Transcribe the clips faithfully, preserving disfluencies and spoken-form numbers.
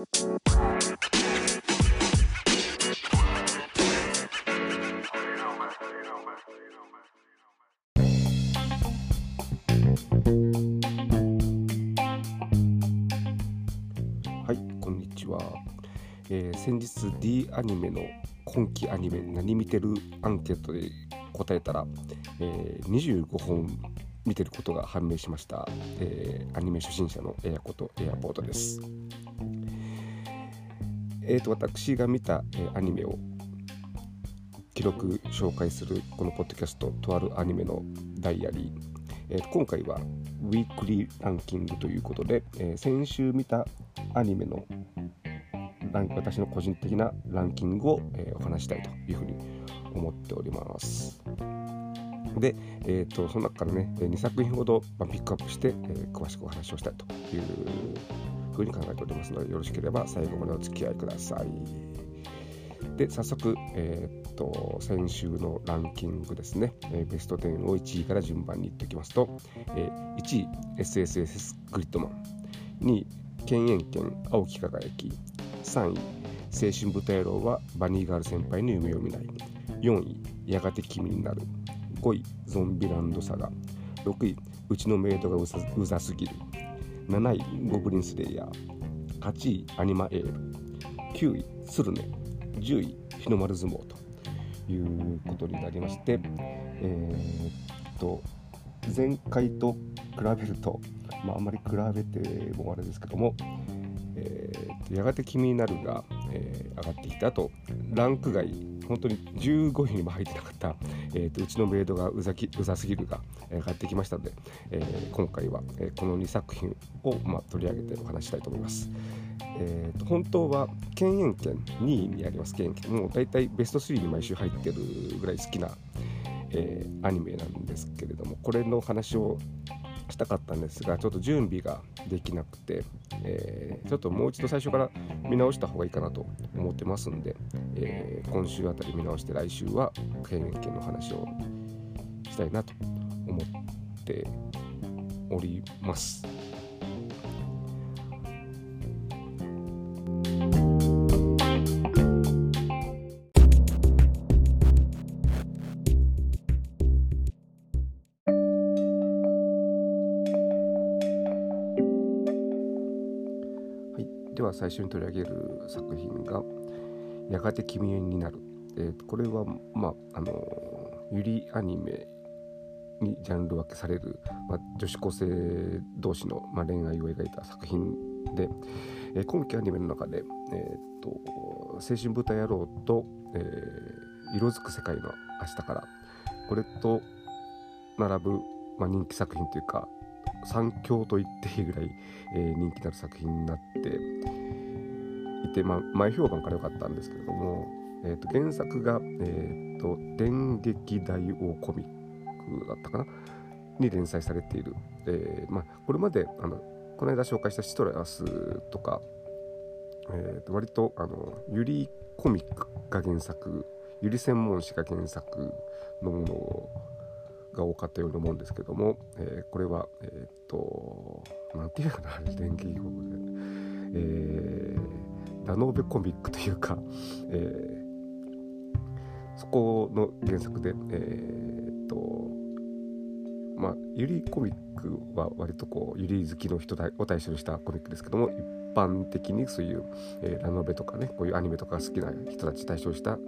はい、こんにちは、えー、先日 D アニメの今期アニメ何見てるアンケートで答えたら、えー、にじゅうごほん見てることが判明しました、えー、アニメ初心者のエアコとエアボードです。えーと、私が見た、えー、アニメを記録紹介するこのポッドキャスト、とあるアニメのダイアリー、えー、今回はウィークリーランキングということで、えー、先週見たアニメのラン私の個人的なランキングを、えー、お話したいというふうに思っております。で、えー、とその中からね、にさく品ほどピックアップして、えー、詳しくお話をしたいというふうに考えておりますので、よろしければ最後までお付き合いください。で、早速、えー、と先週のランキングですね、えー、ベストじゅうをいちいから順番にいっておきますと、えー、いちい エスエスエス グリッドマン、にい剣炎剣青木輝き、さんい青春豚野郎はバニーガール先輩の夢を見ない、よんいやがて君になる、ごいゾンビランドサガ、ろくいうちのメイドがうざ、うざすぎる、なないゴブリンスレイヤー、はちいアニマエール、きゅういスルネ、じゅうい日の丸相撲ということになりまして、えー、っと前回と比べると、まあ、あまり比べてもあれですけども、えー、っとやがて君になるが、えー、上がってきて、あとランク外、本当にじゅうごいにも入ってなかった、えー、とうちのメイドがうざき、うざすぎるが、えー、買ってきましたので、えー、今回は、えー、このにさく品を、まあ、取り上げてお話したいと思います。えー、と本当は剣炎剣にいにあります。剣炎剣もうだいたいベストスリーに毎週入ってるぐらい好きな、えー、アニメなんですけれども、これの話をしたかったんですが、ちょっと準備ができなくて、えー、ちょっともう一度最初から見直した方がいいかなと思ってますんで、えー、今週あたり見直して、来週は経験の話をしたいなと思っております。では最初に取り上げる作品がやがて君になる、えー、これは、まああのー、ゆりアニメにジャンル分けされる、まあ、女子高生同士の、まあ、恋愛を描いた作品で、えー、今期アニメの中で、えー、と青春豚野郎と、えー、色づく世界の明日から、これと並ぶ、まあ、人気作品というか三強と言っていいぐらい、えー、人気のある作品になっていて、まあ、前評判から良かったんですけれども、えー、と原作が、えー、と電撃大王コミックだったかなに連載されている、えーまあ、これまであのこの間紹介したシトラスとか、えー、と割とあのユリコミックが原作、ユリ専門誌が原作のものをが多かったように思うんですけども、えー、これはえー、っとなんていうかな、電気語で、えー、ダノーベコミックというか、えー、そこの原作で、えー、っとまあユリコミックは割とこうユリ好きの人を対象にしたコミックですけども、一般的にそういう、えー、ラノベとかね、こういうアニメとか好きな人たち対象にした、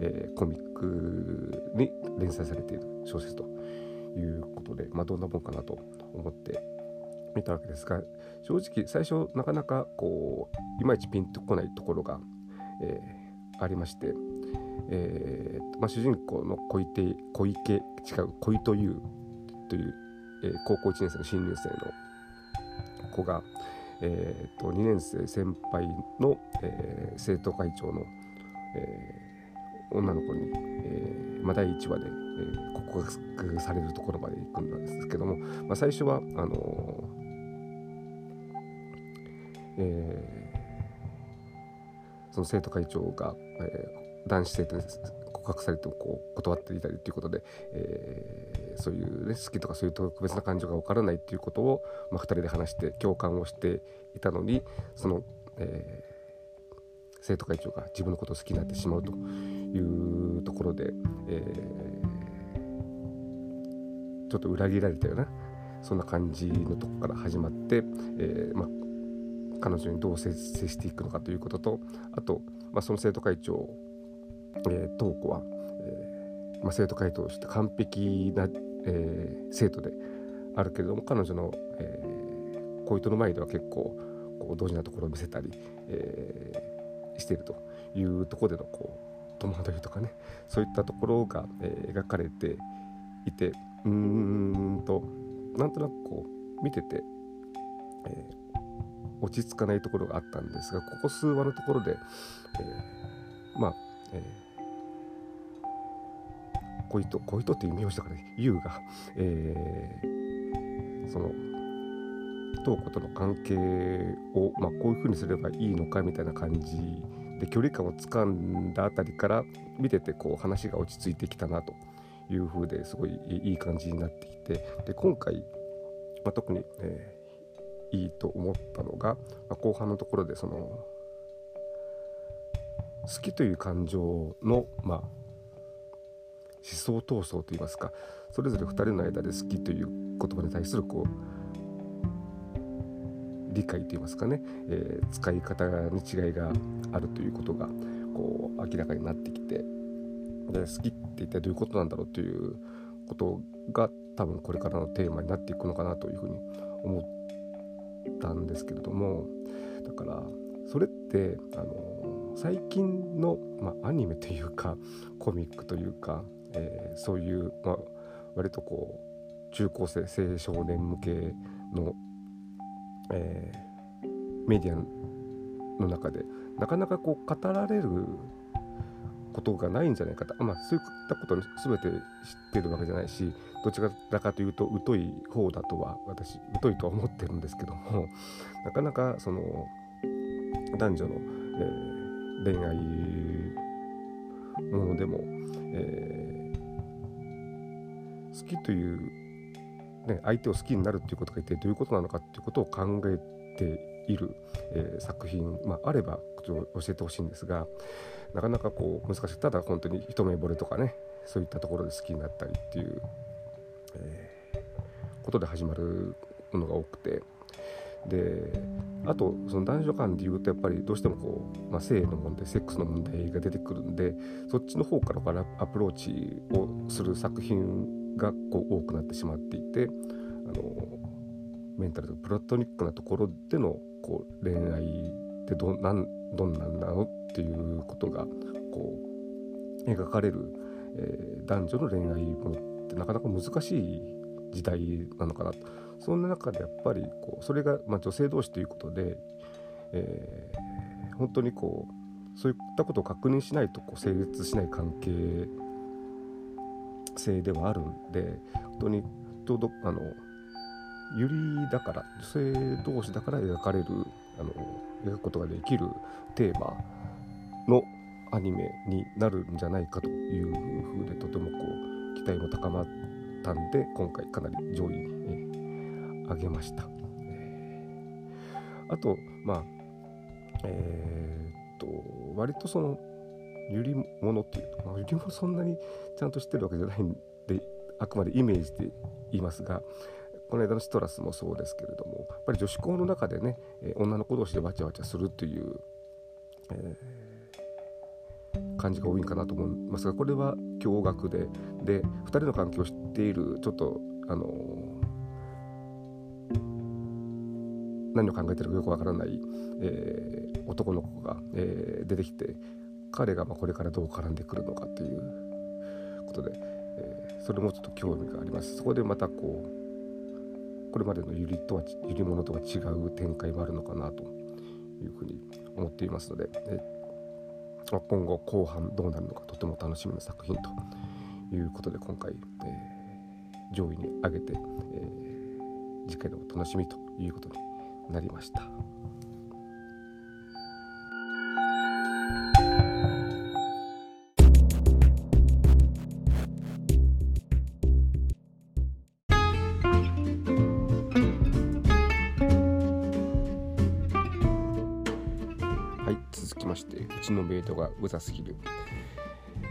えー、コミックに連載されている小説と。いうことで、まあ、どんなもんかなと思って見たわけですが、正直最初なかなかこういまいちピンとこないところが、えー、ありまして、えーまあ、主人公の小池小池違う小糸優という、えー、高校いちねん生の新入生の子が、えー、とにねん生先輩の、えー、生徒会長の、えー、女の子に、えーまあ、だいいちわで告白されるところまで行くんですけども、まあ、最初はあのーえー、その生徒会長が、えー、男子生徒に告白されてもこう断っていたりということで、えー、そういう、ね、好きとかそういう特別な感情が分からないということを、まあ、ふたりで話して共感をしていたのに、その、えー生徒会長が自分のことを好きになってしまうというところで、えー、ちょっと裏切られたようなそんな感じのとこから始まって、えーまあ、彼女にどう接していくのかということと、あと、まあ、その生徒会長、えー、東子は、えーまあ、生徒会長として完璧な、えー、生徒であるけれども、彼女の、えー、恋人の前では結構こう同時なところを見せたり、えー、しているというところでのこう戸惑いとかね、そういったところが、えー、描かれていて、うーんとなんとなくこう見てて、えー、落ち着かないところがあったんですが、ここ数話のところで、えー、まあ、えー、恋人恋人っていう名字だからね、優が、えー、その東子との関係を、まあ、こういうふうにすればいいのかみたいな感じで距離感をつかんだあたりから見ててこう話が落ち着いてきたなという風ですごいいい感じになってきて、で今回、まあ、特に、えー、いいと思ったのが、まあ、後半のところでその好きという感情の、まあ、思想闘争といいますか、それぞれふたりの間で好きという言葉に対するこう理解といいますかね、えー、使い方に違いがあるということがこう明らかになってきて、で好きって一体どういうことなんだろうということが多分これからのテーマになっていくのかなというふうに思ったんですけれども、だからそれってあの最近の、まあ、アニメというかコミックというか、えー、そういう、まあ、割とこう中高生青少年向けの、えー、メディアの中でなかなかこう語られることがないんじゃないかと、まあ、そういったことを全て知ってるわけじゃないし、どちらかというと疎い方だとは私疎いとは思ってるんですけども、なかなかその男女の、えー、恋愛ものでも、えー、好きという、ね、相手を好きになるということが一体どういうことなのかということを考えている、えー、作品、まあ、あればちょっと教えてほしいんですが、なかなかこう難しい。ただ本当に一目惚れとかね、そういったところで好きになったりっていう、えー、ことで始まるのが多くて、であとその男女間でいうとやっぱりどうしてもこう、まあ、性の問題セックスの問題が出てくるんで、そっちの方からアプローチをする作品がこう多くなってしまっていて、あのメンタルとプラトニックなところでのこう恋愛ってどんなんどんなんなのっていうことがこう描かれる、えー、男女の恋愛ものってなかなか難しい時代なのかなと。そんな中でやっぱりこうそれが、まあ、女性同士ということで、えー、本当にこうそういったことを確認しないとこう成立しない関係性ではあるんで、本当にちょうどあのユリだから女性同士だから描かれるあの描くことができるテーマのアニメになるんじゃないかという風で、とてもこう期待も高まったんで今回かなり上位に上げました。あとまあえー、っと割とそのゆりものっていうと、まあ、ゆりもそんなにちゃんと知ってるわけじゃないんであくまでイメージで言いますが、この間のシトラスもそうですけれども、やっぱり女子校の中でね、女の子同士でわちゃわちゃするという、えー、感じが多いかなと思いますが、これは共学ででふたりの関係を知っているちょっとあのー、何を考えてるかよくわからない、えー、男の子が、えー、出てきて、彼がまあこれからどう絡んでくるのかということで、えー、それもちょっと興味があります。そこでまたこうこれまでのゆりとはゆりものとは違う展開もあるのかなというふうに思っていますので、え今後後半どうなるのかとても楽しみな作品ということで今回、えー、上位に上げて、えー、次回のお楽しみということになりました。はい、続きまして、うちのベイトがうざすぎる。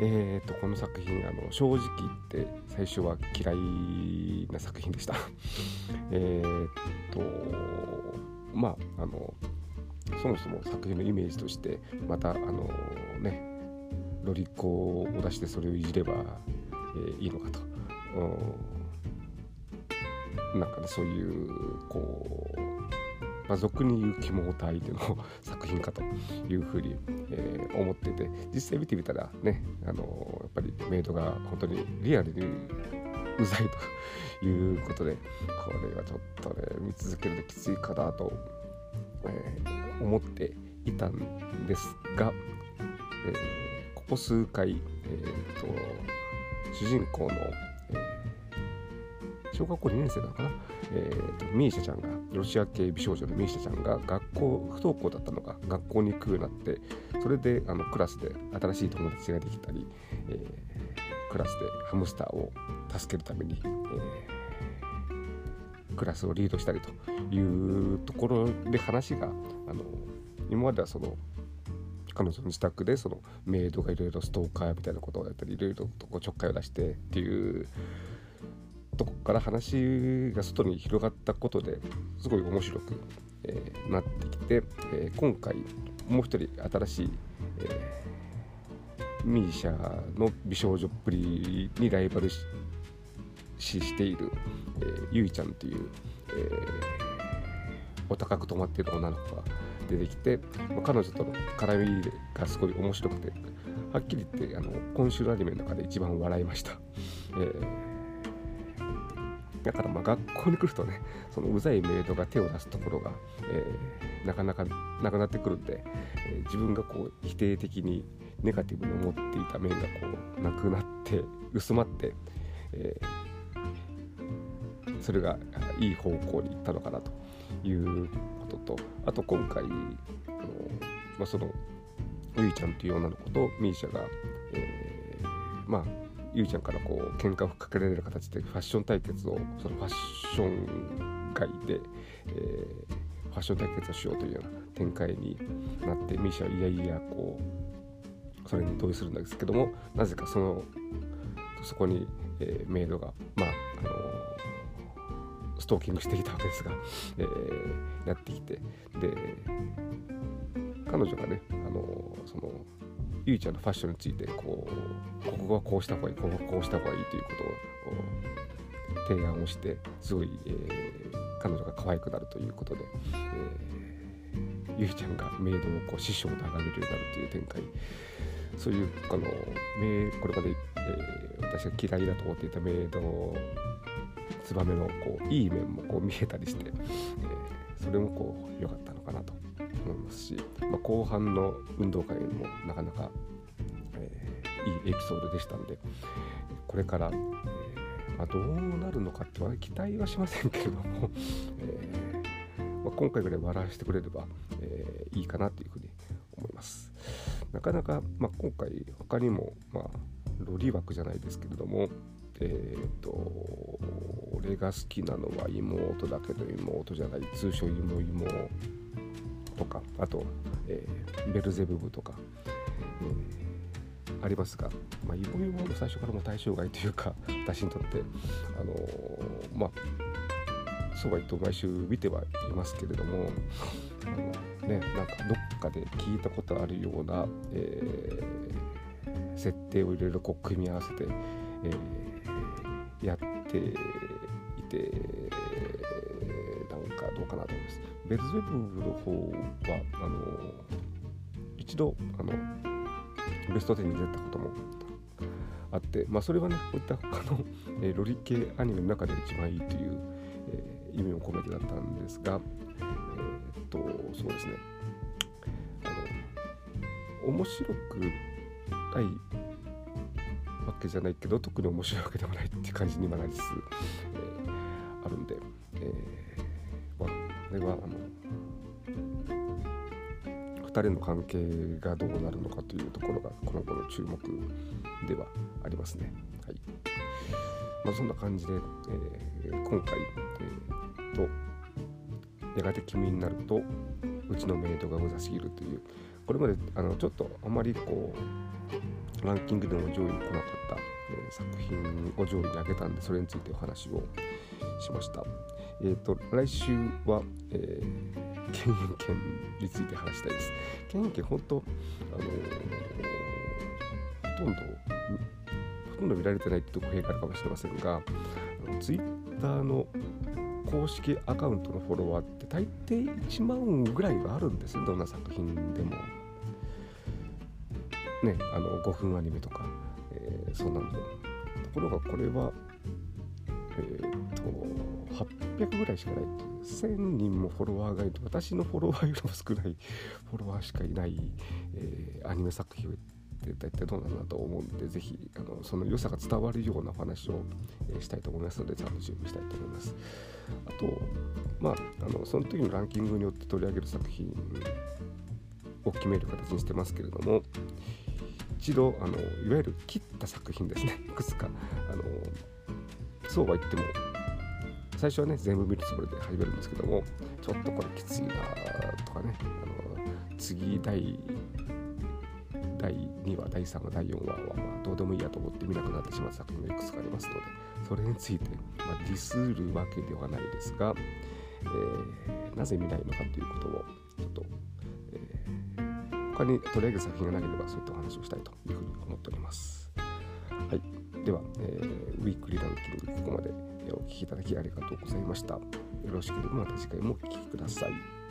えーと、この作品、あの正直言って最初は嫌いな作品でしたえーとまああのそもそも作品のイメージとしてまたあのねロリコを出してそれをいじれば、えー、いいのかと、うん、なんかねそういうこう、まあ、俗に言うキモ体での作品かというふうに、えー、思ってて、実際見てみたらね、あのー、やっぱりメイドが本当にリアルにうざいということで、これはちょっとね見続けるときついかなと、えー、思っていたんですが、えー、ここ数回、えー、と主人公の、えー、小学校にねん生なのかな、えー、とミーシャちゃんが、ロシア系美少女のミーシャちゃんが学校不登校だったのが学校に行くようになって、それであのクラスで新しい友達ができたり、えー、クラスでハムスターを助けるために、えー、クラスをリードしたりというところで、話があの今まではその彼女の自宅でそのメイドがいろいろストーカーみたいなことをやったり、いろいろとこうちょっかいを出してっていうとこから話が外に広がったことで、すごい面白く、えー、なってきて、えー、今回もう一人新しい、えー、ミーシャの美少女っぷりにライバル視 し, している、えー、ゆいちゃんという、えー、お高く止まっている女の子が出てきて、まあ、彼女との絡みがすごい面白くて、はっきり言ってあの今週のアニメの中で一番笑いました、えーだからまあ学校に来るとね、そのうざいメイドが手を出すところが、えー、なかなかなくなってくるんで、えー、自分がこう否定的にネガティブに思っていた面がこうなくなって薄まって、えー、それがいい方向に行ったのかなということと、あと今回、あのーまあ、そのゆいちゃんという女の子とミーシャが、えー、まあゆいちゃんからこう喧嘩をかけられる形でファッション対決を、そのファッション界で、えー、ファッション対決をしようというような展開になって、ミーシャはいやいやこうそれに同意するんですけども、なぜかそのそこに、えー、メイドがまあ、あのー、ストーキングしてきたわけですが、えー、やってきて、で彼女がね、あのー、そのゆいちゃんのファッションについてこう、ここはこうした方がいい、ここはこうした方がいいということを提案をして、すごい、えー、彼女が可愛くなるということで、えー、ゆいちゃんがメイドをこう師匠と崇めるようになるという展開、そういうあのこれまで、えー、私が嫌いだと思っていたメイドツバメのこういい面もこう見えたりして、えー、それもこう良かったのかなと思いますし、まあ、後半の運動会もなかなか、えー、いいエピソードでしたので、これから、えーまあ、どうなるのかって期待はしませんけれども、えーまあ、今回ぐらい笑わせてくれれば、えー、いいかなというふうに思います。なかなか、まあ、今回他にも、まあ、ロリ枠じゃないですけれども、えー、と俺が好きなのは妹だけど妹じゃない、通称妹妹とか、あと、えー、ベルゼブブとか、えー、ありますが、まあ、イボイボの最初からも対象外というか、私にとってあのー、まあそうは言って毎週見てはいますけれども、あのね、なんかどっかで聞いたことあるような、えー、設定をいろいろこう組み合わせて、えー、やっていて、なんかどうかなと思います。ベルゼブブの方はあの一度あのベストじゅうに出たこともあって、まあ、それはねこういった他の、えー、ロリ系アニメの中で一番いいという、えー、意味を込めてだったんですが、えー、っとそうですね、あの面白くないわけじゃないけど、特に面白いわけでもないっていう感じに今なりつつ、えー、あるんで、えーこれはふたりの関係がどうなるのかというところがこの後の注目ではありますね。はい、まあ、そんな感じで、えー、今回、えー、とやがて君になるとうちのメイドがうざすぎるというこれまであのちょっとあまりこうランキングでも上位に来なかった、えー、作品を上位に挙げたんで、それについてお話をしました。えーと、来週は、えー、権限権について話したいです。権限権本当、あのー、ほとんどほとんど見られてないってとこ弊害あるかもしれませんが、ツイッターの公式アカウントのフォロワーって大抵いちまんぐらいはあるんですよ。どんな作品でもね、あのごふんアニメとか、えー、そんなの。ところがこれはえーとはっぴゃくぐらいしかない。せんにんもフォロワーがいる。私のフォロワーよりも少ないフォロワーしかいない、えー、アニメ作品をだいたいどうなんだと思うんで、ぜひあのその良さが伝わるような話を、えー、したいと思いますので、ちゃんと準備したいと思います。あと、まあ、あのその時のランキングによって取り上げる作品を決める形にしてますけれども、一度あのいわゆる切った作品ですね、いくつかあのそうは言っても最初はね全部見るつもりで始めるんですけども、ちょっとこれきついなとかね、あの次第だいにわ、だいさんわ、だいよんわはまあどうでもいいやと思って見なくなってしまう作品がいくつかありますので、それについて、まあ、ディスるわけではないですが、えー、なぜ見ないのかということをちょっと、えー、他に取り上げる作品がなければそういったお話をしたいというふうに思っております。はい、では、えー、ウィークリーランキング、ここまでお聞きいただきありがとうございました。よろしければまた次回もお聞きください。